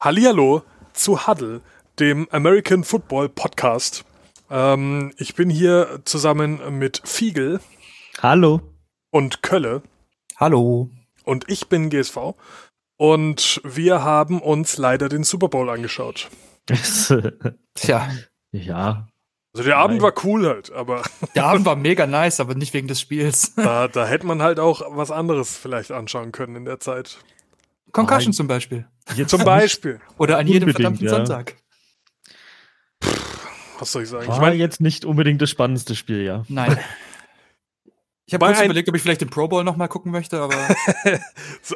Hallihallo zu Huddle, dem American Football Podcast. Ich bin hier zusammen mit Fiegl. Hallo. Und Kölle. Hallo. Und ich bin GSV. Und wir haben uns leider den Super Bowl angeschaut. Tja. Ja. Also der Abend war cool halt, aber... Der Abend war mega nice, aber nicht wegen des Spiels. Da hätte man halt auch was anderes vielleicht anschauen können in der Zeit. Concussion zum Beispiel. Zum Beispiel. Oder an jedem verdammten Sonntag. Pff, was soll ich sagen? Ich meine jetzt nicht unbedingt das spannendste Spiel, ja. Nein. Ich habe kurz überlegt, ob ich vielleicht den Pro Bowl nochmal gucken möchte, aber...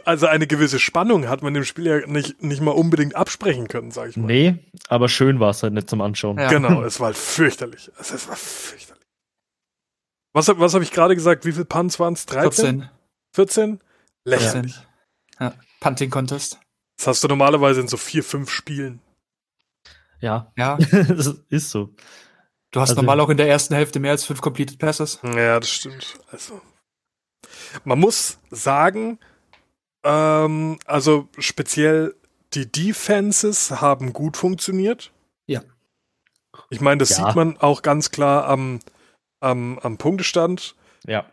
Also eine gewisse Spannung hat man dem Spiel ja nicht mal unbedingt absprechen können, sag ich mal. Nee, aber schön war es halt nicht zum Anschauen. Ja. Genau, es war halt fürchterlich. Was habe ich gerade gesagt? Wie viele Punts waren es? 13? 14? Lächerlich. Ja. Punting Contest. Das hast du normalerweise in so 4-5 Spielen. Ja. Das ist so. Du hast normal auch in der ersten Hälfte mehr als 5 Completed Passes. Ja, das stimmt. Also, man muss sagen, also speziell die Defenses haben gut funktioniert. Ja. Ich meine, das sieht man auch ganz klar am Punktestand. Ja.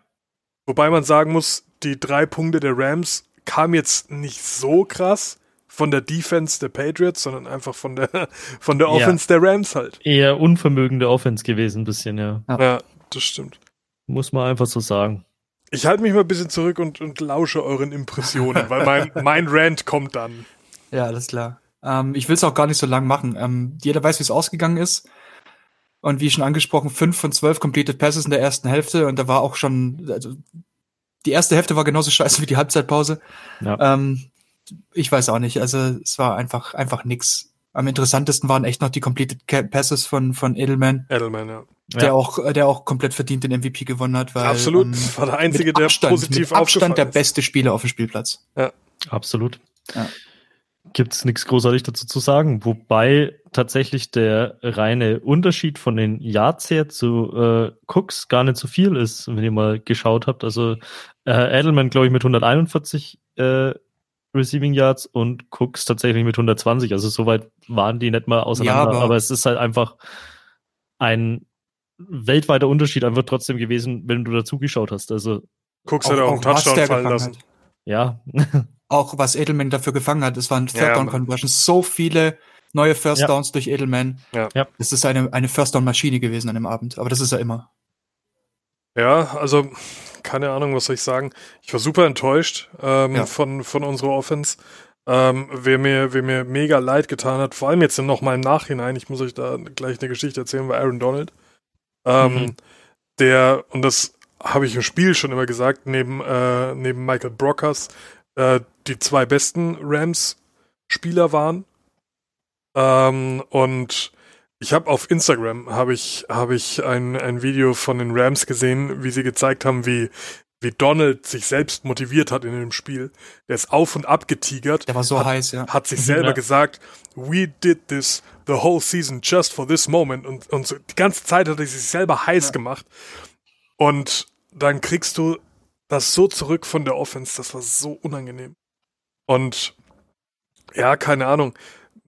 Wobei man sagen muss, die 3 Punkte der Rams kamen jetzt nicht so krass von der Defense der Patriots, sondern einfach von der Offense der Rams halt. Eher unvermögende Offense gewesen, ein bisschen, ja. Ja, das stimmt. Muss man einfach so sagen. Ich halte mich mal ein bisschen zurück und lausche euren Impressionen, weil mein Rant kommt dann. Ja, alles klar. Ich will es auch gar nicht so lang machen. Jeder weiß, wie es ausgegangen ist. Und wie schon angesprochen, 5 von 12 completed passes in der ersten Hälfte. Und da war auch schon, also, die erste Hälfte war genauso scheiße wie die Halbzeitpause. Ja. Ich weiß auch nicht, also es war einfach nix. Am interessantesten waren echt noch die completed Passes von Edelman. Edelman. Der auch komplett verdient den MVP gewonnen hat, weil absolut, war der einzige, der positiv aufgefallen ist. Mit Abstand der beste Spieler auf dem Spielplatz. Ja, absolut. Ja. Gibt's nichts großartig dazu zu sagen, wobei tatsächlich der reine Unterschied von den Yards her zu Cooks gar nicht so viel ist, wenn ihr mal geschaut habt. Also Edelman, glaube ich, mit 141 Receiving Yards und Cooks tatsächlich mit 120. Also soweit waren die nicht mal auseinander. Ja, aber es ist halt einfach ein weltweiter Unterschied einfach trotzdem gewesen, wenn du dazugeschaut hast. Also Cooks hat auch einen Touchdown fallen lassen. Hat. Ja. Auch was Edelman dafür gefangen hat. Es waren Third-Down-Conversions. So viele neue First-Downs durch Edelman. Ja. Es ist eine First-Down-Maschine gewesen an dem Abend. Aber das ist er immer. Ja, also... Keine Ahnung, was soll ich sagen. Ich war super enttäuscht von unserer Offense. Wer mir mega leid getan hat, vor allem jetzt nochmal im Nachhinein, ich muss euch da gleich eine Geschichte erzählen, war Aaron Donald. Der, und das habe ich im Spiel schon immer gesagt, neben Michael Brockers die 2 besten Rams-Spieler waren. Und ich habe auf Instagram hab ich ein Video von den Rams gesehen, wie sie gezeigt haben, wie Donald sich selbst motiviert hat in dem Spiel. Der ist auf und ab getigert. Der war so heiß, ja. Hat sich selber gesagt, we did this the whole season just for this moment. Und so, die ganze Zeit hat er sich selber heiß gemacht. Und dann kriegst du das so zurück von der Offense. Das war so unangenehm. Und ja, keine Ahnung.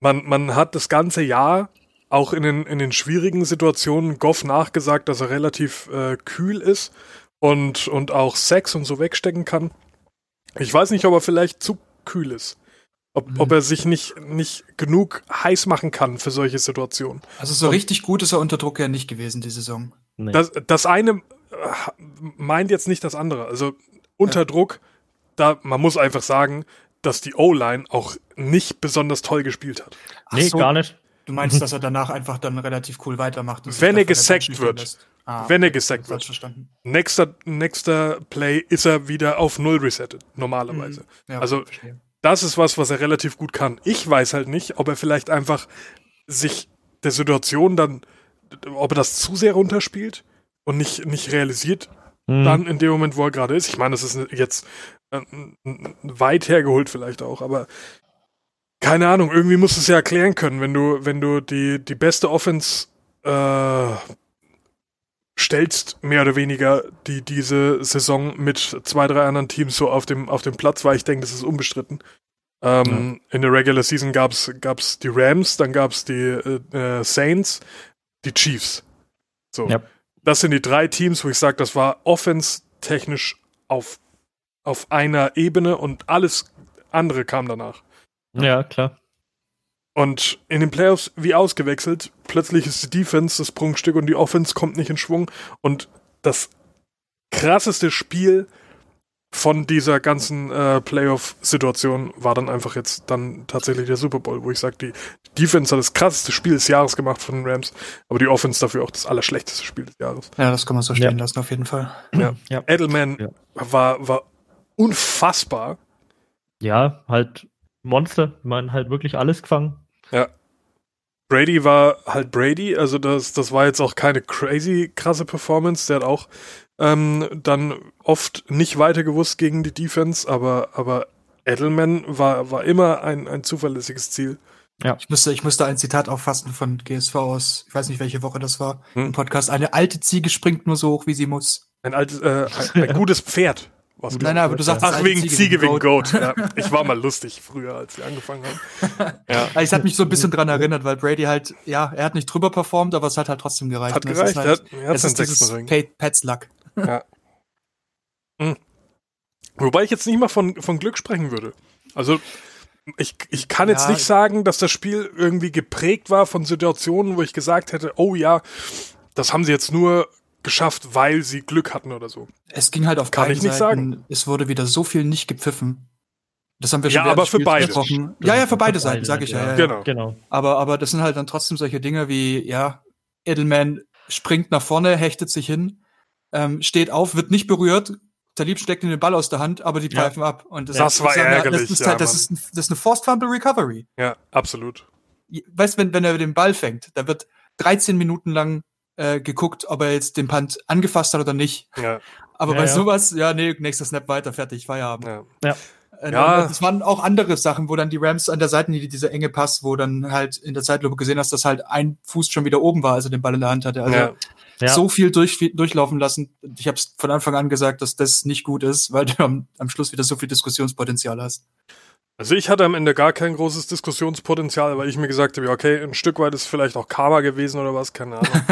Man hat das ganze Jahr auch in den schwierigen Situationen Goff nachgesagt, dass er relativ kühl ist und auch Sex und so wegstecken kann. Ich weiß nicht, ob er vielleicht zu kühl ist. Ob er sich nicht genug heiß machen kann für solche Situationen. Also so richtig gut ist er unter Druck ja nicht gewesen, die Saison. Nee. Das eine meint jetzt nicht das andere. Also unter Druck, da man muss einfach sagen, dass die O-Line auch nicht besonders toll gespielt hat. Nee, gar nicht. Du meinst, dass er danach einfach dann relativ cool weitermacht? Wenn er gesackt wird. Wenn er gesackt wird. Nächster Play ist er wieder auf 0 resettet, normalerweise. Ja, also, das ist was er relativ gut kann. Ich weiß halt nicht, ob er vielleicht einfach sich der Situation dann, ob er das zu sehr runterspielt und nicht realisiert, dann in dem Moment, wo er gerade ist. Ich meine, das ist jetzt weit hergeholt vielleicht auch, aber keine Ahnung, irgendwie musst du es ja erklären können, wenn du die beste Offense stellst, mehr oder weniger, die diese Saison mit 2, 3 anderen Teams so auf dem Platz war. Ich denke, das ist unbestritten. In der Regular Season gab's die Rams, dann gab's die Saints, die Chiefs. So, yep. Das sind die drei Teams, wo ich sage, das war offense-technisch auf einer Ebene und alles andere kam danach. Ja, klar. Und in den Playoffs wie ausgewechselt, plötzlich ist die Defense das Prunkstück und die Offense kommt nicht in Schwung. Und das krasseste Spiel von dieser ganzen Playoff-Situation war dann einfach jetzt dann tatsächlich der Super Bowl, wo ich sage, die Defense hat das krasseste Spiel des Jahres gemacht von den Rams, aber die Offense dafür auch das allerschlechteste Spiel des Jahres. Ja, das kann man so stehen lassen, auf jeden Fall. Ja. Ja. Edelman war unfassbar. Ja, halt Monster, man halt wirklich alles gefangen. Ja. Brady war halt Brady, also das war jetzt auch keine crazy krasse Performance, der hat auch dann oft nicht weiter gewusst gegen die Defense, aber Edelman war immer ein zuverlässiges Ziel. Ja. Ich müsste ein Zitat auffassen von GSV aus, ich weiß nicht, welche Woche das war, im Podcast. Eine alte Ziege springt nur so hoch, wie sie muss. Ein gutes Pferd. Nein, aber du sagst, ach, wegen Ziege, wegen Goat. Ja, ich war mal lustig früher, als wir angefangen haben. Ja. Also ich habe mich so ein bisschen dran erinnert, weil Brady halt, ja, er hat nicht drüber performt, aber es hat halt trotzdem gereicht. Hat gereicht, er hat seinen sechsten Ring. Pats Luck. Ja. Mhm. Wobei ich jetzt nicht mal von Glück sprechen würde. Also, ich kann jetzt nicht sagen, dass das Spiel irgendwie geprägt war von Situationen, wo ich gesagt hätte, oh ja, das haben sie jetzt nur geschafft, weil sie Glück hatten oder so. Es ging halt auf beiden Seiten. Kann ich nicht sagen. Es wurde wieder so viel nicht gepfiffen. Das haben wir schon besprochen. Ja, für beide Seiten, sage ich ja. Genau. Aber das sind halt dann trotzdem solche Dinge wie, ja, Edelman springt nach vorne, hechtet sich hin, steht auf, wird nicht berührt, Talib steckt ihm den Ball aus der Hand, aber die pfeifen ab. Und das war ärgerlich. Das ist eine Forced Fumble Recovery. Ja, absolut. Weißt du, wenn er den Ball fängt, da wird 13 Minuten lang geguckt, ob er jetzt den Punt angefasst hat oder nicht. Ja. Aber bei sowas, nächster Snap weiter, fertig, Feierabend. Ja. Das waren auch andere Sachen, wo dann die Rams an der Seitenlinie dieser enge Pass, wo dann halt in der Zeitlupe gesehen hast, dass halt ein Fuß schon wieder oben war, als er den Ball in der Hand hatte. Also so viel durchlaufen lassen. Ich habe es von Anfang an gesagt, dass das nicht gut ist, weil du am Schluss wieder so viel Diskussionspotenzial hast. Also ich hatte am Ende gar kein großes Diskussionspotenzial, weil ich mir gesagt habe, okay, ein Stück weit ist vielleicht auch Karma gewesen oder was, keine Ahnung.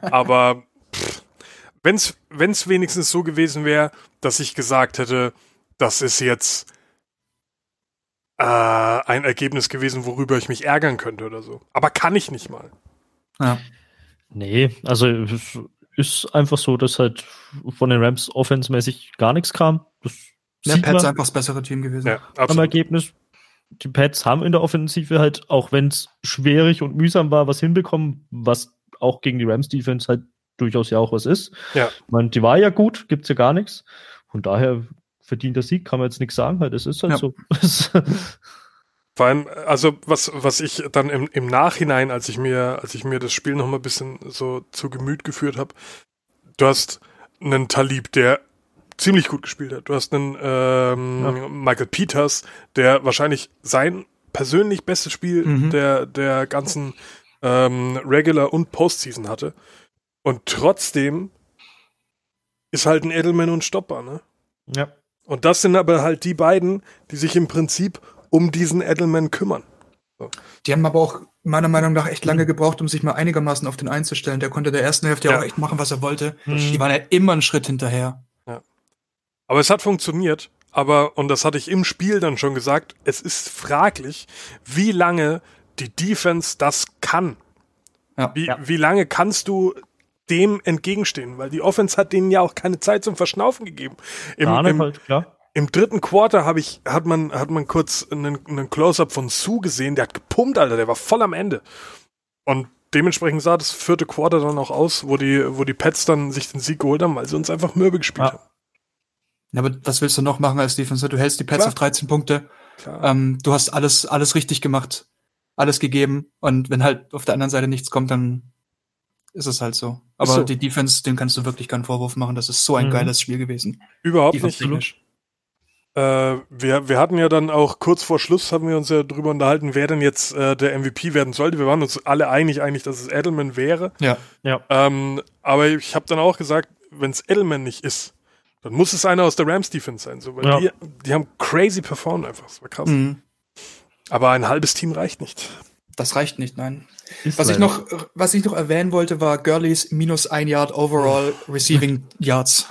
Aber wenn's wenigstens so gewesen wäre, dass ich gesagt hätte, das ist jetzt ein Ergebnis gewesen, worüber ich mich ärgern könnte oder so. Aber kann ich nicht mal. Ja. Nee, also es ist einfach so, dass halt von den Rams offensemäßig gar nichts kam. Das Der Pats einfach das bessere Team gewesen. Ja, am Ergebnis, die Pats haben in der Offensive halt, auch wenn es schwierig und mühsam war, was hinbekommen, was auch gegen die Rams-Defense halt durchaus ja auch was ist. Ja. Ich meine, die war ja gut, gibt's ja gar nichts. Von daher verdienter Sieg, kann man jetzt nichts sagen, halt, es ist halt so. Vor allem, also was ich dann im Nachhinein, als ich mir das Spiel noch mal ein bisschen so zu Gemüt geführt habe, du hast einen Talib, der ziemlich gut gespielt hat. Du hast einen Michael Peters, der wahrscheinlich sein persönlich bestes Spiel der ganzen Regular- und Postseason hatte. Und trotzdem ist halt ein Edelman unstoppbar, ne? Ja. Und das sind aber halt die beiden, die sich im Prinzip um diesen Edelman kümmern. So. Die haben aber auch meiner Meinung nach echt lange gebraucht, um sich mal einigermaßen auf den einzustellen. Der konnte in der ersten Hälfte ja auch echt machen, was er wollte. Die waren ja immer einen Schritt hinterher. Aber es hat funktioniert, und das hatte ich im Spiel dann schon gesagt, es ist fraglich, wie lange die Defense das kann. Ja, wie lange kannst du dem entgegenstehen? Weil die Offense hat denen ja auch keine Zeit zum Verschnaufen gegeben. Im dritten Quarter hat man kurz einen Close-Up von Sue gesehen, der hat gepumpt, Alter, der war voll am Ende. Und dementsprechend sah das vierte Quarter dann auch aus, wo die Pats dann sich den Sieg geholt haben, weil sie uns einfach mürbe gespielt haben. Ja, aber was willst du noch machen als Defense? Du hältst die Pats auf 13 Punkte. Du hast alles richtig gemacht, alles gegeben. Und wenn halt auf der anderen Seite nichts kommt, dann ist es halt so. Aber die Defense, dem kannst du wirklich keinen Vorwurf machen. Das ist so ein geiles Spiel gewesen. Überhaupt nicht. Wir hatten ja dann auch kurz vor Schluss, haben wir uns ja drüber unterhalten, wer denn jetzt der MVP werden sollte. Wir waren uns alle einig, dass es Edelman wäre. Ja. Aber ich habe dann auch gesagt, wenn es Edelman nicht ist, dann muss es einer aus der Rams-Defense sein. So, weil die haben crazy performt einfach. Das war krass. Mhm. Aber ein halbes Team reicht nicht. Das reicht nicht, nein. Was ich noch erwähnen wollte, war Gurleys minus ein Yard overall Receiving Yards.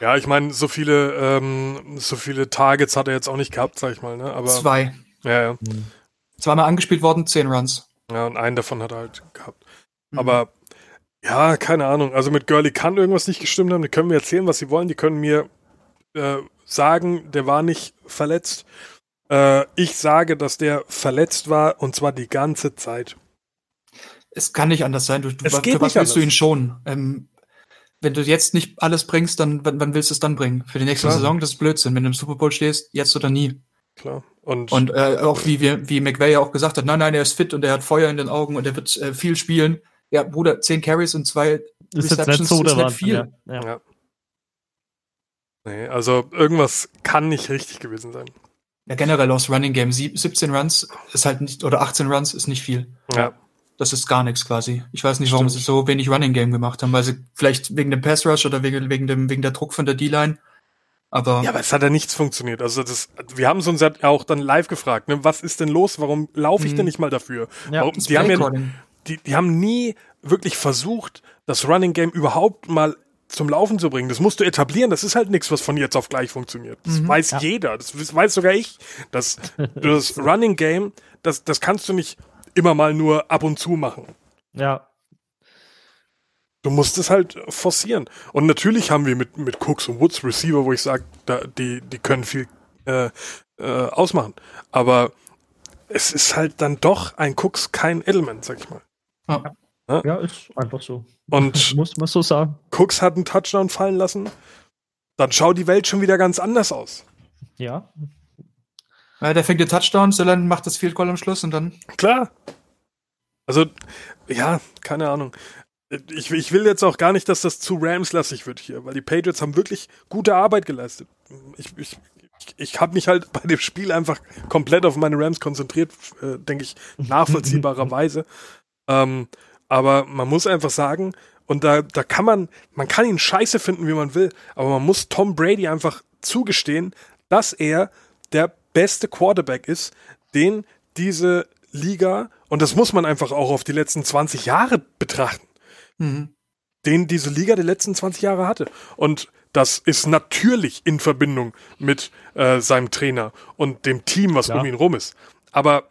Ja, ich meine, so viele Targets hat er jetzt auch nicht gehabt, sag ich mal. Ne? Aber, 2. Ja. Mhm. 2-mal angespielt worden, 10 Runs. Ja, und einen davon hat er halt gehabt. Mhm. Aber ja, keine Ahnung. Also mit Gurley kann irgendwas nicht gestimmt haben. Die können mir erzählen, was sie wollen. Die können mir sagen, der war nicht verletzt. Ich sage, dass der verletzt war, und zwar die ganze Zeit. Es kann nicht anders sein. Für was willst du ihn schonen? Wenn du jetzt nicht alles bringst, dann wann willst du es dann bringen? Für die nächste Saison, das ist Blödsinn. Wenn du im Super Bowl stehst, jetzt oder nie. Klar. Und auch wie McVay ja auch gesagt hat, nein, er ist fit und er hat Feuer in den Augen und er wird viel spielen. Ja, Bruder, 10 Carries und 2 Receptions ist nicht viel. Ja. Nee, also irgendwas kann nicht richtig gewesen sein. Ja, generell aus Running Game. 17 Runs ist halt nicht, oder 18 Runs ist nicht viel. Ja. Das ist gar nichts quasi. Ich weiß nicht, warum sie so wenig Running Game gemacht haben, weil sie vielleicht wegen dem Pass Rush oder wegen der Druck von der D-Line. Aber es hat ja nichts funktioniert. Also wir haben es uns ja auch dann live gefragt, ne? Was ist denn los? Warum laufe ich denn nicht mal dafür? Ja, warum, die haben nie wirklich versucht, das Running Game überhaupt mal zum Laufen zu bringen. Das musst du etablieren. Das ist halt nichts, was von jetzt auf gleich funktioniert. Das weiß jeder. Das weiß sogar ich. Das Running Game, das kannst du nicht immer mal nur ab und zu machen. Ja. Du musst es halt forcieren. Und natürlich haben wir mit Cooks und Woods Receiver, wo ich sage, die können viel ausmachen. Aber es ist halt dann doch ein Cooks, kein Edelman, sag ich mal. Ja. Ja, ist einfach so. Und muss man so sagen. Cooks hat einen Touchdown fallen lassen, dann schaut die Welt schon wieder ganz anders aus. Ja. Ja, der fängt den Touchdown, Söllen macht das Field Goal am Schluss und dann... Klar. Also, ja, keine Ahnung. Ich will jetzt auch gar nicht, dass das zu Rams-lastig wird hier, weil die Patriots haben wirklich gute Arbeit geleistet. Ich habe mich halt bei dem Spiel einfach komplett auf meine Rams konzentriert, denke ich, nachvollziehbarerweise. Aber man muss einfach sagen, und da kann man kann ihn scheiße finden, wie man will, aber man muss Tom Brady einfach zugestehen, dass er der beste Quarterback ist, den diese Liga, und das muss man einfach auch auf die letzten 20 Jahre betrachten, den diese Liga die letzten 20 Jahre hatte. Und das ist natürlich in Verbindung mit seinem Trainer und dem Team, was um ihn rum ist. Aber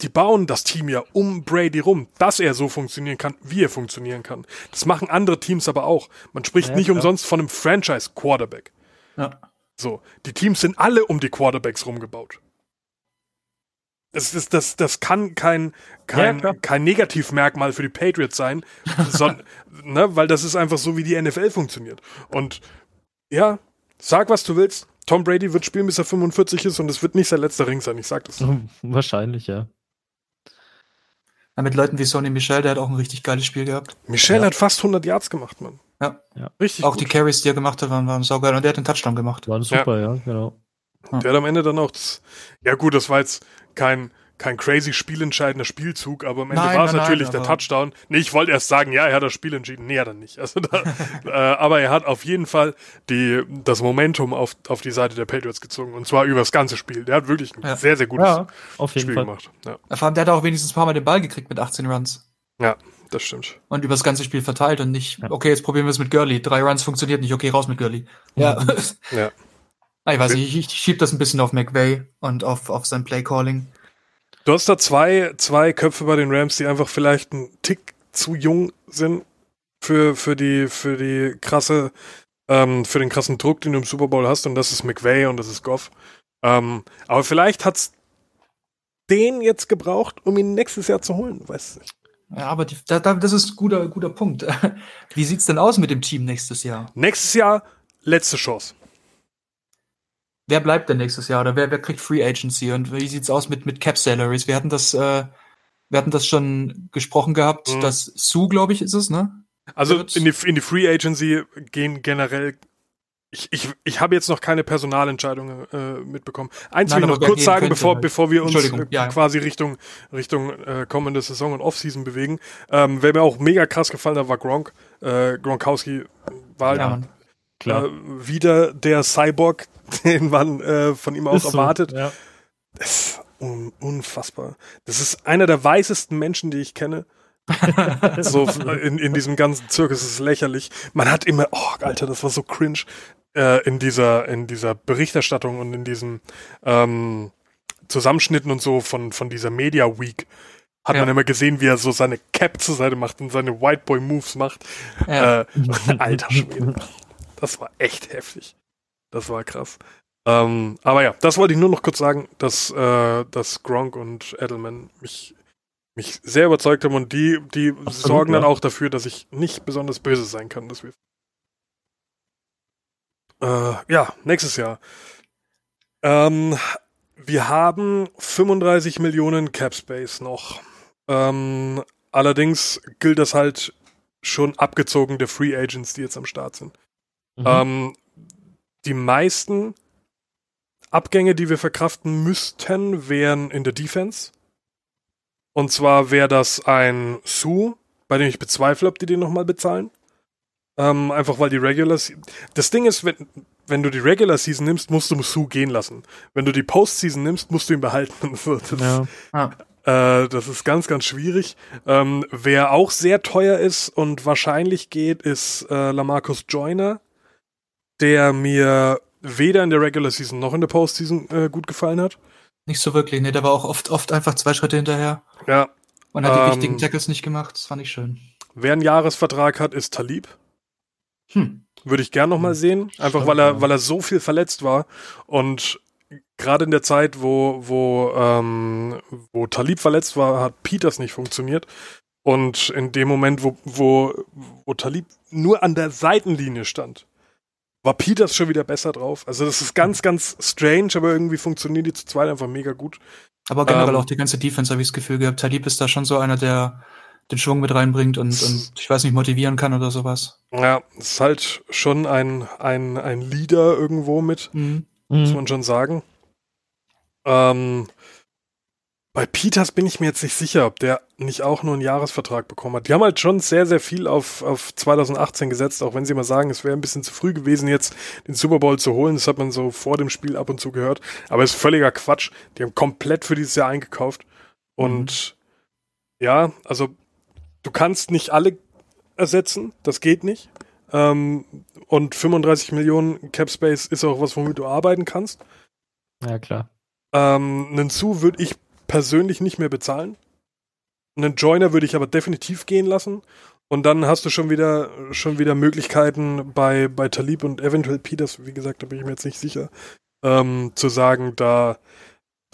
die bauen das Team ja um Brady rum, dass er so funktionieren kann, wie er funktionieren kann. Das machen andere Teams aber auch. Man spricht nicht umsonst von einem Franchise-Quarterback. Ja. So, die Teams sind alle um die Quarterbacks rumgebaut. Das kann kein Negativmerkmal für die Patriots sein, sondern, ne, weil das ist einfach so, wie die NFL funktioniert. Und ja, sag, was du willst. Tom Brady wird spielen, bis er 45 ist, und es wird nicht sein letzter Ring sein. Ich sag das. Wahrscheinlich, ja. Ja, mit Leuten wie Sonny Michel, der hat auch ein richtig geiles Spiel gehabt. Michel hat fast 100 Yards gemacht, Mann. Ja. Richtig auch gut. Die Carries, die er gemacht hat, waren saugeil. Und der hat den Touchdown gemacht. War super, ja genau. Der hat am Ende dann auch das war jetzt kein crazy spielentscheidender Spielzug, aber am Ende war es natürlich der Touchdown. Nee, ich wollte erst sagen, ja, er hat das Spiel entschieden. Nee, er dann nicht. Also aber er hat auf jeden Fall das Momentum auf die Seite der Patriots gezogen, und zwar über das ganze Spiel. Der hat wirklich ein sehr, sehr gutes Spiel gemacht. Ja. Vor allem, der hat auch wenigstens ein paar Mal den Ball gekriegt mit 18 Runs. Ja, das stimmt. Und über das ganze Spiel verteilt und nicht, okay, jetzt probieren wir es mit Gurley. 3 Runs funktioniert nicht, okay, raus mit Gurley. Ja. Ich weiß nicht, ich schiebe das ein bisschen auf McVay und auf sein Play-Calling. Du hast da zwei Köpfe bei den Rams, die einfach vielleicht einen Tick zu jung sind für den krassen Druck, den du im Super Bowl hast, und das ist McVay und das ist Goff. Aber vielleicht hat's den jetzt gebraucht, um ihn nächstes Jahr zu holen, weißt du? Ja, aber das ist ein guter Punkt. Wie sieht's denn aus mit dem Team nächstes Jahr? Nächstes Jahr letzte Chance. Wer bleibt denn nächstes Jahr, oder wer kriegt Free Agency, und wie sieht's aus mit Cap Salaries? Wir hatten das schon gesprochen gehabt, dass Sue, glaube ich, ist es, ne? Also in die Free Agency gehen generell. Ich habe jetzt noch keine personalentscheidungen mitbekommen. Eins will ich noch kurz sagen, bevor wir uns quasi Richtung kommende Saison und Offseason bewegen. Wer mir auch mega krass gefallen hat, war Gronk. Gronkowski war klar. Wieder der Cyborg, den man von ihm aus erwartet. So, ja. unfassbar. Das ist einer der weißesten Menschen, die ich kenne. So in diesem ganzen Zirkus ist es lächerlich. Man hat immer, oh Alter, das war so cringe, in dieser Berichterstattung und in diesem Zusammenschnitten und so von dieser Media Week hat man immer gesehen, wie er so seine Cap zur Seite macht und seine White Boy Moves macht. Ja. Alter Schwede. Das war echt heftig. Das war krass. Aber ja, das wollte ich nur noch kurz sagen, dass Gronk und Edelman mich sehr überzeugt haben und die absolut, sorgen dann auch dafür, dass ich nicht besonders böse sein kann. Dass wir nächstes Jahr. Wir haben 35 Millionen Cap Space noch. Allerdings gilt das halt schon abgezogen der Free Agents, die jetzt am Start sind. Mhm. Die meisten Abgänge, die wir verkraften müssten, wären in der Defense. Und zwar wäre das ein Sue, bei dem ich bezweifle, ob die den nochmal bezahlen. Einfach weil die Regular Season... Das Ding ist, wenn du die Regular Season nimmst, musst du Sue gehen lassen. Wenn du die Postseason nimmst, musst du ihn behalten. Das ist ganz, ganz schwierig. Wer auch sehr teuer ist und wahrscheinlich geht, ist Lamarcus Joyner, der mir weder in der Regular Season noch in der Postseason gut gefallen hat. Nicht so wirklich, ne, der war auch oft einfach 2 Schritte hinterher. Ja. Und hat die wichtigen Tackles nicht gemacht, das fand ich schön. Wer einen Jahresvertrag hat, ist Talib. Würde ich gern nochmal sehen, einfach weil er so viel verletzt war und gerade in der Zeit, wo Talib verletzt war, hat Peters nicht funktioniert und in dem Moment, wo Talib nur an der Seitenlinie stand, war Peters schon wieder besser drauf. Also das ist ganz, ganz strange, aber irgendwie funktionieren die zu zweit einfach mega gut. Aber generell auch die ganze Defense habe ich das Gefühl gehabt. Talib ist da schon so einer, der den Schwung mit reinbringt und ich weiß nicht, motivieren kann oder sowas. Ja, ist halt schon ein Leader irgendwo mit, muss man schon sagen. Bei Peters bin ich mir jetzt nicht sicher, ob der nicht auch nur einen Jahresvertrag bekommen hat. Die haben halt schon sehr, sehr viel auf 2018 gesetzt, auch wenn sie mal sagen, es wäre ein bisschen zu früh gewesen, jetzt den Super Bowl zu holen. Das hat man so vor dem Spiel ab und zu gehört. Aber ist völliger Quatsch. Die haben komplett für dieses Jahr eingekauft. Und ja, also du kannst nicht alle ersetzen. Das geht nicht. Und 35 Millionen Cap Space ist auch was, womit du arbeiten kannst. Ja, klar. Einen Zu würde ich persönlich nicht mehr bezahlen. Einen Joiner würde ich aber definitiv gehen lassen. Und dann hast du schon wieder Möglichkeiten bei Talib und eventuell Peters, wie gesagt, da bin ich mir jetzt nicht sicher, zu sagen, da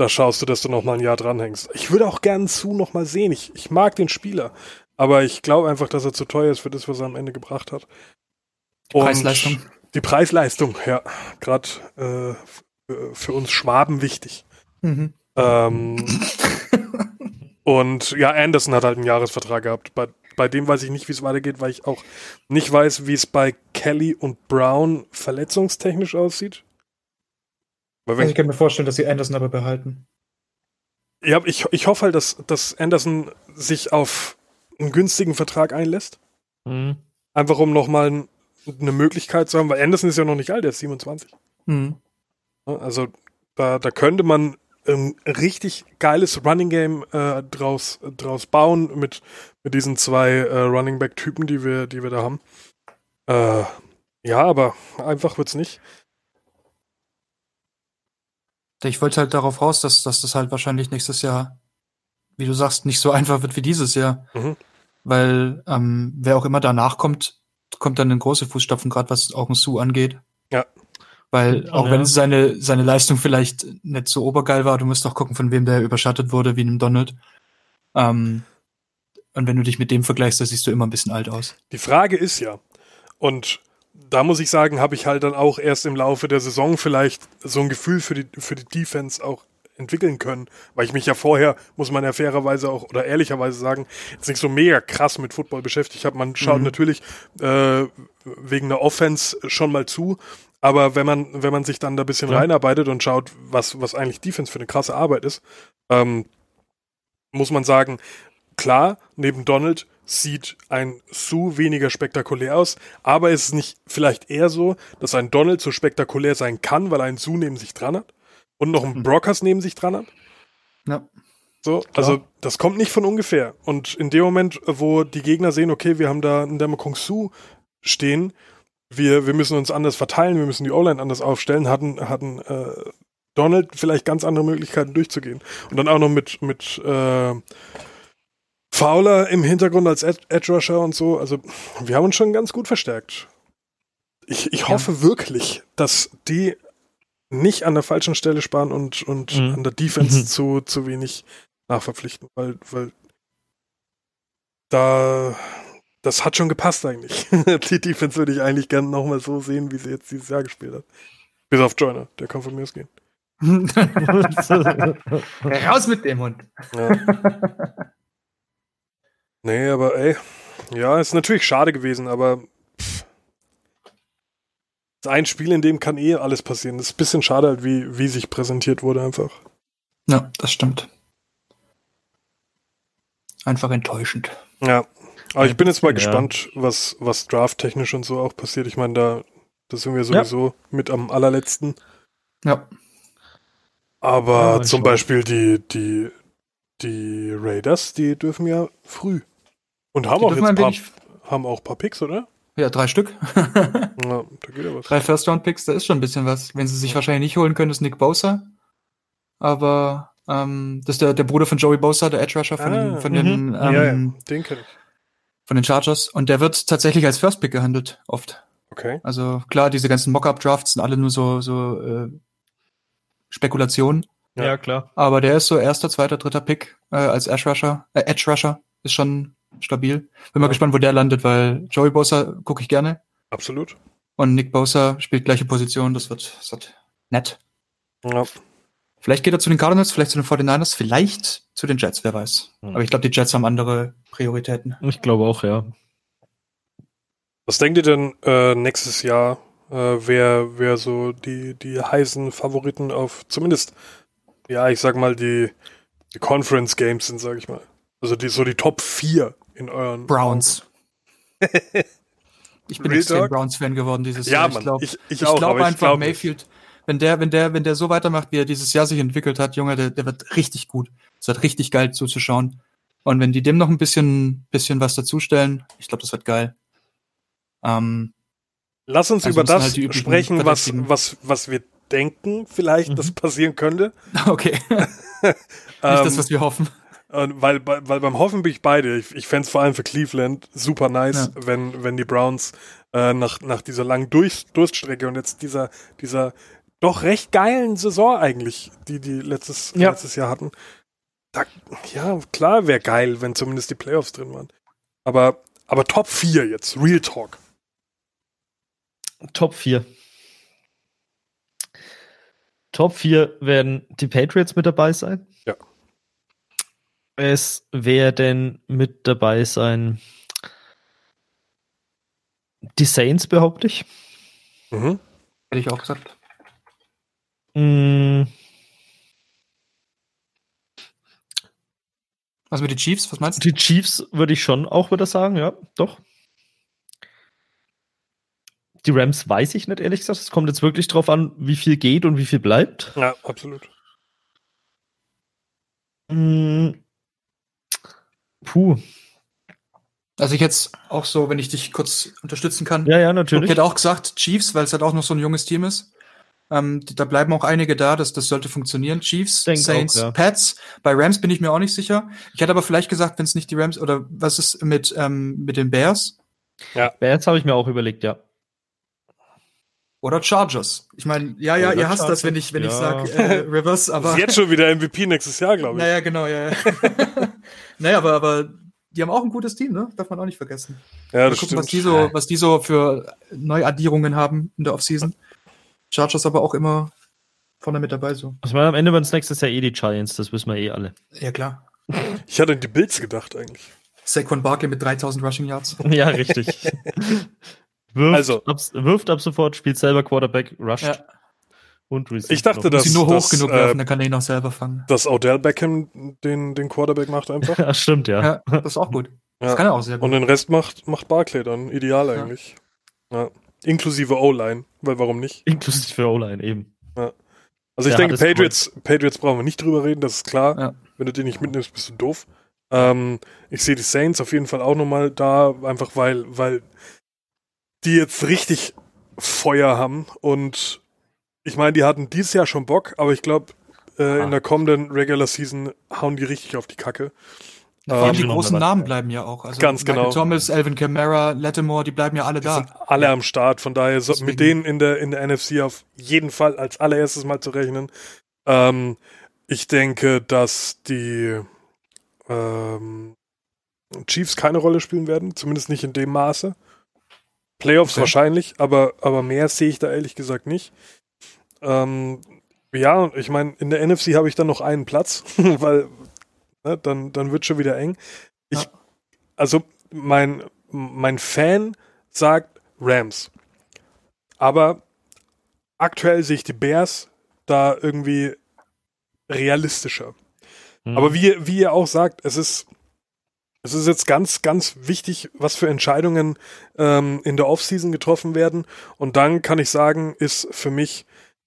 schaust du, dass du nochmal ein Jahr dranhängst. Ich würde auch gern Sue nochmal sehen. Ich mag den Spieler. Aber ich glaube einfach, dass er zu teuer ist für das, was er am Ende gebracht hat. Und Preisleistung. Die Preisleistung, ja. Gerade für uns Schwaben wichtig. Mhm. Und ja, Anderson hat halt einen Jahresvertrag gehabt. Bei dem weiß ich nicht, wie es weitergeht, weil ich auch nicht weiß, wie es bei Kelly und Brown verletzungstechnisch aussieht. Also ich kann mir vorstellen, dass sie Anderson aber behalten. Ja, ich hoffe halt, dass Anderson sich auf einen günstigen Vertrag einlässt. Einfach um nochmal eine Möglichkeit zu haben, weil Anderson ist ja noch nicht alt, der ist 27. Also da könnte man ein richtig geiles Running Game draus bauen mit diesen 2 Running Back Typen, die wir da haben. Ja, aber einfach wird's nicht. Ich wollte halt darauf raus, dass das halt wahrscheinlich nächstes Jahr, wie du sagst, nicht so einfach wird wie dieses Jahr. Weil wer auch immer danach kommt dann in große Fußstapfen, gerade was auch ein Sue angeht. Ja. Weil auch wenn seine Leistung vielleicht nicht so obergeil war, du musst doch gucken, von wem der überschattet wurde, wie einem Donald. Und wenn du dich mit dem vergleichst, dann siehst du immer ein bisschen alt aus. Die Frage ist ja, und da muss ich sagen, habe ich halt dann auch erst im Laufe der Saison vielleicht so ein Gefühl für die Defense auch entwickeln können, weil ich mich ja vorher, muss man ja fairerweise auch oder ehrlicherweise sagen, jetzt nicht so mega krass mit Football beschäftigt habe. Man schaut natürlich wegen einer Offense schon mal zu, aber wenn man sich dann da ein bisschen reinarbeitet und schaut, was eigentlich Defense für eine krasse Arbeit ist, muss man sagen, klar, neben Donald sieht ein Sue weniger spektakulär aus, aber ist es nicht vielleicht eher so, dass ein Donald so spektakulär sein kann, weil ein Sue neben sich dran hat und noch ein Brockers neben sich dran hat? Ja. So, also das kommt nicht von ungefähr. Und in dem Moment, wo die Gegner sehen, okay, wir haben da einen Ndamukong Suh stehen, wir müssen uns anders verteilen, wir müssen die O-Line anders aufstellen, hatten Donald vielleicht ganz andere Möglichkeiten durchzugehen. Und dann auch noch mit Fowler im Hintergrund als Edge-Rusher und so. Also wir haben uns schon ganz gut verstärkt. Ich hoffe wirklich, dass die nicht an der falschen Stelle sparen und an der Defense zu wenig nachverpflichten, weil da das hat schon gepasst eigentlich. Die Defense würde ich eigentlich gerne nochmal so sehen, wie sie jetzt dieses Jahr gespielt hat. Bis auf Joyner, der kann von mir ausgehen. Raus mit dem Hund. Ja. Nee, aber ey, ja, ist natürlich schade gewesen, aber das ist ein Spiel, in dem kann alles passieren. Das ist ein bisschen schade, halt, wie sich präsentiert wurde einfach. Ja, das stimmt. Einfach enttäuschend. Ja, aber ich bin jetzt mal gespannt, was drafttechnisch und so auch passiert. Ich meine, da sind wir sowieso mit am allerletzten. Ja. Aber zum Beispiel die Raiders, die dürfen ja früh. Und haben auch jetzt ein paar Picks, oder? Ja, 3 Stück. Ja, da geht ja was. 3 First-Round-Picks, da ist schon ein bisschen was. Wenn sie sich wahrscheinlich nicht holen können, ist Nick Bosa. Aber das ist der Bruder von Joey Bosa, der Edge-Rusher von den Chargers. Und der wird tatsächlich als First-Pick gehandelt, oft. Okay. Also klar, diese ganzen Mock-Up-Drafts sind alle nur so Spekulationen. Ja, klar. Aber der ist so erster, zweiter, dritter Pick als Edge-Rusher ist schon stabil. Bin mal gespannt, wo der landet, weil Joey Bosa gucke ich gerne. Absolut. Und Nick Bosa spielt gleiche Position, das wird nett. Ja. Vielleicht geht er zu den Cardinals, vielleicht zu den 49ers, vielleicht zu den Jets, wer weiß. Mhm. Aber ich glaube, die Jets haben andere Prioritäten. Ich glaube auch, ja. Was denkt ihr denn nächstes Jahr, wer so die heißen Favoriten auf zumindest, ja, ich sag mal, die Conference Games sind, sag ich mal. Also die Top 4 in euren... Browns. Ich bin extrem Browns-Fan geworden dieses Jahr. Mann, ich glaube, Mayfield, wenn der so weitermacht, wie er dieses Jahr sich entwickelt hat, Junge, der wird richtig gut. Es wird richtig geil zuzuschauen. Und wenn die dem noch ein bisschen was dazustellen, ich glaube, das wird geil. Lass uns über das halt sprechen, was wir denken, vielleicht, das passieren könnte. Okay. Nicht das, was wir hoffen. Weil beim Hoffen bin ich beide. Ich fände es vor allem für Cleveland super nice, wenn die Browns nach dieser langen Durststrecke und jetzt dieser doch recht geilen Saison eigentlich, die letztes Jahr hatten. Klar wäre geil, wenn zumindest die Playoffs drin waren. Aber Top 4 jetzt, Real Talk. Top 4. Top 4 werden die Patriots mit dabei sein. Ja. Es werden mit dabei sein die Saints, behaupte ich. Mhm. Hätte ich auch gesagt. Mhm. Was mit den Chiefs? Was meinst du? Die Chiefs würde ich schon auch wieder sagen, ja, doch. Die Rams weiß ich nicht, ehrlich gesagt. Es kommt jetzt wirklich drauf an, wie viel geht und wie viel bleibt. Ja, absolut. Mhm. Puh. Also ich jetzt auch so, wenn ich dich kurz unterstützen kann. Ja, natürlich. Ich hätte auch gesagt Chiefs, weil es halt auch noch so ein junges Team ist. Da bleiben auch einige da, das sollte funktionieren. Chiefs, Saints, auch, Pats. Bei Rams bin ich mir auch nicht sicher. Ich hätte aber vielleicht gesagt, wenn es nicht die Rams, oder was ist mit den Bears? Ja, Bears habe ich mir auch überlegt, ja. Oder Chargers. Ich meine, ja, ihr hasst das, wenn ich sage Rivers, aber... Ist jetzt schon wieder MVP nächstes Jahr, glaube ich. Naja, genau, ja. Naja, aber die haben auch ein gutes Team, ne? Darf man auch nicht vergessen. Ja, das stimmt. Mal gucken, was die so für Neuaddierungen haben in der Offseason. Chargers aber auch immer vorne mit dabei, so. Ich meine, am Ende werden es nächstes Jahr die Giants, das wissen wir alle. Ja, klar. Ich hatte an die Bills gedacht, eigentlich. Saquon Barkley mit 3000 Rushing Yards. Ja, richtig. Wirft ab sofort, spielt selber Quarterback, rusht und receipt. Ich dachte, dass sie nur hoch genug werfen, dann kann er ihn auch selber fangen. Dass Odell Beckham den Quarterback macht einfach. Ja, stimmt, ja. Das ist auch gut. Ja. Das kann er auch sehr gut. Und den Rest macht Barkley dann. Ideal eigentlich. Ja. Inklusive O-Line, weil warum nicht? Inklusive O-Line, eben. Ja. Also ich denke, Patriots brauchen wir nicht drüber reden, das ist klar. Ja. Wenn du den nicht mitnimmst, bist du doof. Ich sehe die Saints auf jeden Fall auch nochmal da, einfach weil die jetzt richtig Feuer haben. Und ich meine, die hatten dieses Jahr schon Bock, aber ich glaube, in der kommenden Regular Season hauen die richtig auf die Kacke. Vor allem die großen Namen bleiben ja auch. Also ganz genau. Michael Thomas, Alvin Kamara, Lattimore, die bleiben ja alle da. Die sind alle am Start, von daher so mit denen in der NFC auf jeden Fall als allererstes mal zu rechnen. Ich denke, dass die Chiefs keine Rolle spielen werden, zumindest nicht in dem Maße. Playoffs wahrscheinlich, aber mehr sehe ich da ehrlich gesagt nicht. Ja, ich meine, in der NFC habe ich dann noch einen Platz, weil dann wird schon wieder eng. Also mein Fan sagt Rams. Aber aktuell sehe ich die Bears da irgendwie realistischer. Mhm. Aber wie ihr auch sagt, es ist jetzt ganz, ganz wichtig, was für Entscheidungen in der Offseason getroffen werden. Und dann kann ich sagen, ist für mich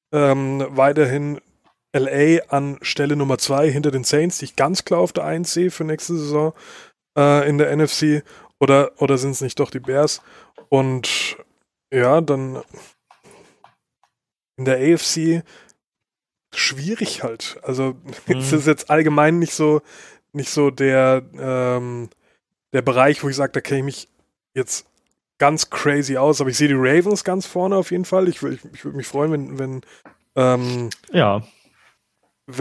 weiterhin LA an Stelle Nummer 2 hinter den Saints, die ich ganz klar auf der 1 sehe für nächste Saison in der NFC, oder sind es nicht doch die Bears? Und ja, dann in der AFC schwierig halt. Also es ist jetzt allgemein nicht so der Bereich, wo ich sage, da kenne ich mich jetzt ganz crazy aus, aber ich sehe die Ravens ganz vorne auf jeden Fall. Ich würde mich freuen, wenn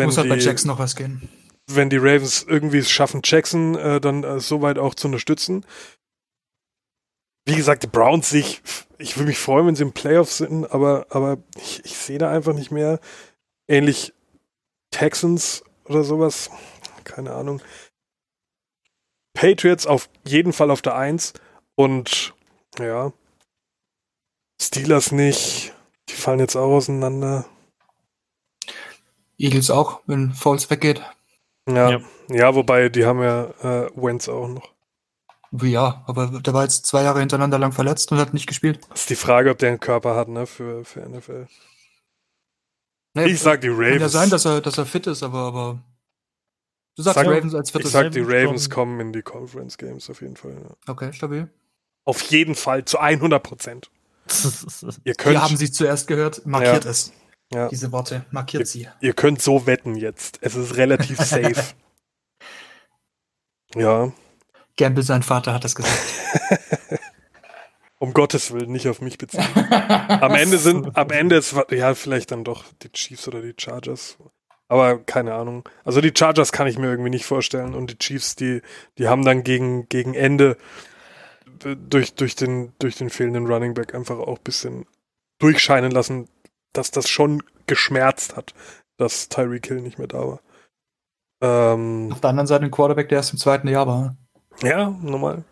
muss halt bei Jackson noch was gehen. Wenn die Ravens irgendwie es schaffen, Jackson dann soweit auch zu unterstützen. Wie gesagt, die Browns ich würde mich freuen, wenn sie im Playoff sind, aber ich sehe da einfach nicht mehr. Ähnlich Texans oder sowas. Keine Ahnung. Patriots auf jeden Fall auf der 1 und ja, Steelers nicht. Die fallen jetzt auch auseinander. Eagles auch, wenn Foles weggeht. Ja, wobei die haben ja Wentz auch noch. Ja, aber der war jetzt 2 Jahre hintereinander lang verletzt und hat nicht gespielt. Das ist die Frage, ob der einen Körper hat, ne, für NFL. Nee, ich sag die Ravens. Kann ja sein, dass er fit ist, aber du sagst Ravens als Viertes. Ich sag, die Ravens kommen in die Conference Games auf jeden Fall. Ja. Okay, stabil. Auf jeden Fall, zu 100%. Wir haben sie zuerst gehört, markiert es. Ja. Diese Worte, markiert sie. Ihr könnt so wetten jetzt. Es ist relativ safe. Ja. Gamble, sein Vater, hat das gesagt. Um Gottes Willen, nicht auf mich beziehen. Am Ende ist ja vielleicht dann doch die Chiefs oder die Chargers. Aber keine Ahnung. Also die Chargers kann ich mir irgendwie nicht vorstellen. Und die Chiefs, die haben dann gegen Ende durch den fehlenden Running Back einfach auch ein bisschen durchscheinen lassen, dass das schon geschmerzt hat, dass Tyreek Hill nicht mehr da war. Auf der anderen Seite ein Quarterback, der erst im 2. Jahr war. Ja, normal.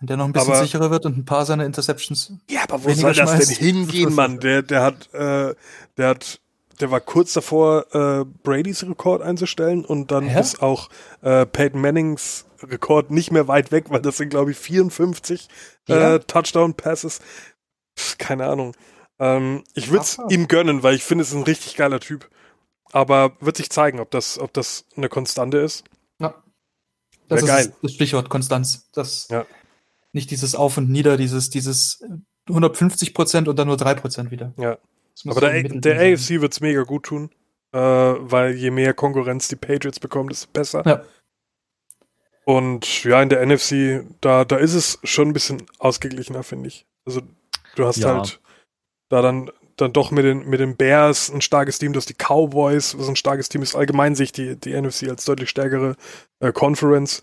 Und der noch ein bisschen sicherer wird und ein paar seiner Interceptions. Ja, aber wo soll das denn hingehen, Mann? Der war kurz davor, Bradys Rekord einzustellen und dann ist auch Peyton Mannings Rekord nicht mehr weit weg, weil das sind, glaube ich, 54 Touchdown-Passes. Keine Ahnung. Ich würde es ihm gönnen, weil ich finde, es ist ein richtig geiler Typ. Aber wird sich zeigen, ob das eine Konstante ist. Ja. Das geil. Ist das Stichwort Konstanz. Das nicht dieses Auf und Nieder, dieses 150% und dann nur 3% wieder. Ja. Aber der AFC wird es mega gut tun, weil je mehr Konkurrenz die Patriots bekommen, desto besser. Ja. Und ja, in der NFC, da ist es schon ein bisschen ausgeglichener, finde ich. Also du hast halt da dann doch mit den Bears ein starkes Team, du hast die Cowboys, was ein starkes Team ist. Allgemein sehe ich die NFC als deutlich stärkere Conference.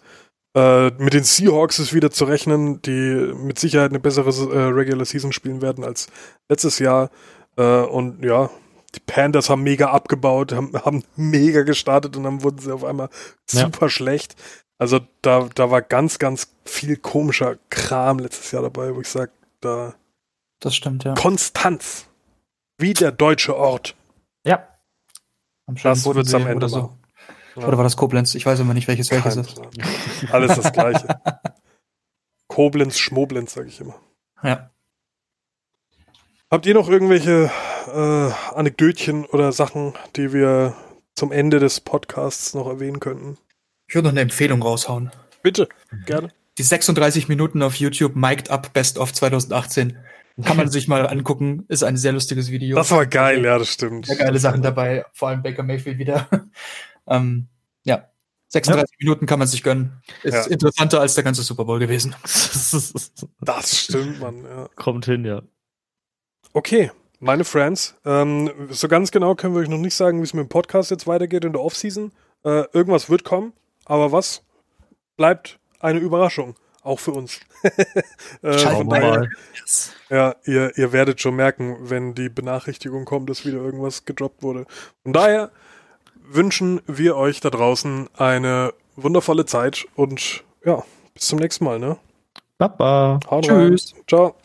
Mit den Seahawks ist wieder zu rechnen, die mit Sicherheit eine bessere Regular Season spielen werden als letztes Jahr. Und ja, die Panthers haben mega abgebaut, haben mega gestartet und dann wurden sie auf einmal super schlecht. Also da war ganz, ganz viel komischer Kram letztes Jahr dabei, wo ich sage, da... Das stimmt, ja. Konstanz. Wie der deutsche Ort. Ja. Das wird es am Ende oder so. Machen. Ja. Oder war das Koblenz? Ich weiß immer nicht, welches ist. Alles das Gleiche. Koblenz, Schmoblenz, sage ich immer. Ja. Habt ihr noch irgendwelche Anekdötchen oder Sachen, die wir zum Ende des Podcasts noch erwähnen könnten? Ich würde noch eine Empfehlung raushauen. Bitte, gerne. Die 36 Minuten auf YouTube, Mic'd Up Best of 2018. Kann man sich mal angucken. Ist ein sehr lustiges Video. Das war geil, ja, das stimmt. Sehr geile Sachen dabei. Vor allem Baker Mayfield wieder. 36 Minuten kann man sich gönnen. Ist interessanter als der ganze Super Bowl gewesen. Das stimmt, Mann. Ja. Kommt hin, ja. Okay, meine Friends. So ganz genau können wir euch noch nicht sagen, wie es mit dem Podcast jetzt weitergeht in der Offseason. Irgendwas wird kommen, aber was bleibt eine Überraschung. Auch für uns. Schauen wir mal. Ja, ihr werdet schon merken, wenn die Benachrichtigung kommt, dass wieder irgendwas gedroppt wurde. Von daher wünschen wir euch da draußen eine wundervolle Zeit und ja, bis zum nächsten Mal, ne? Baba. Tschüss. Ciao.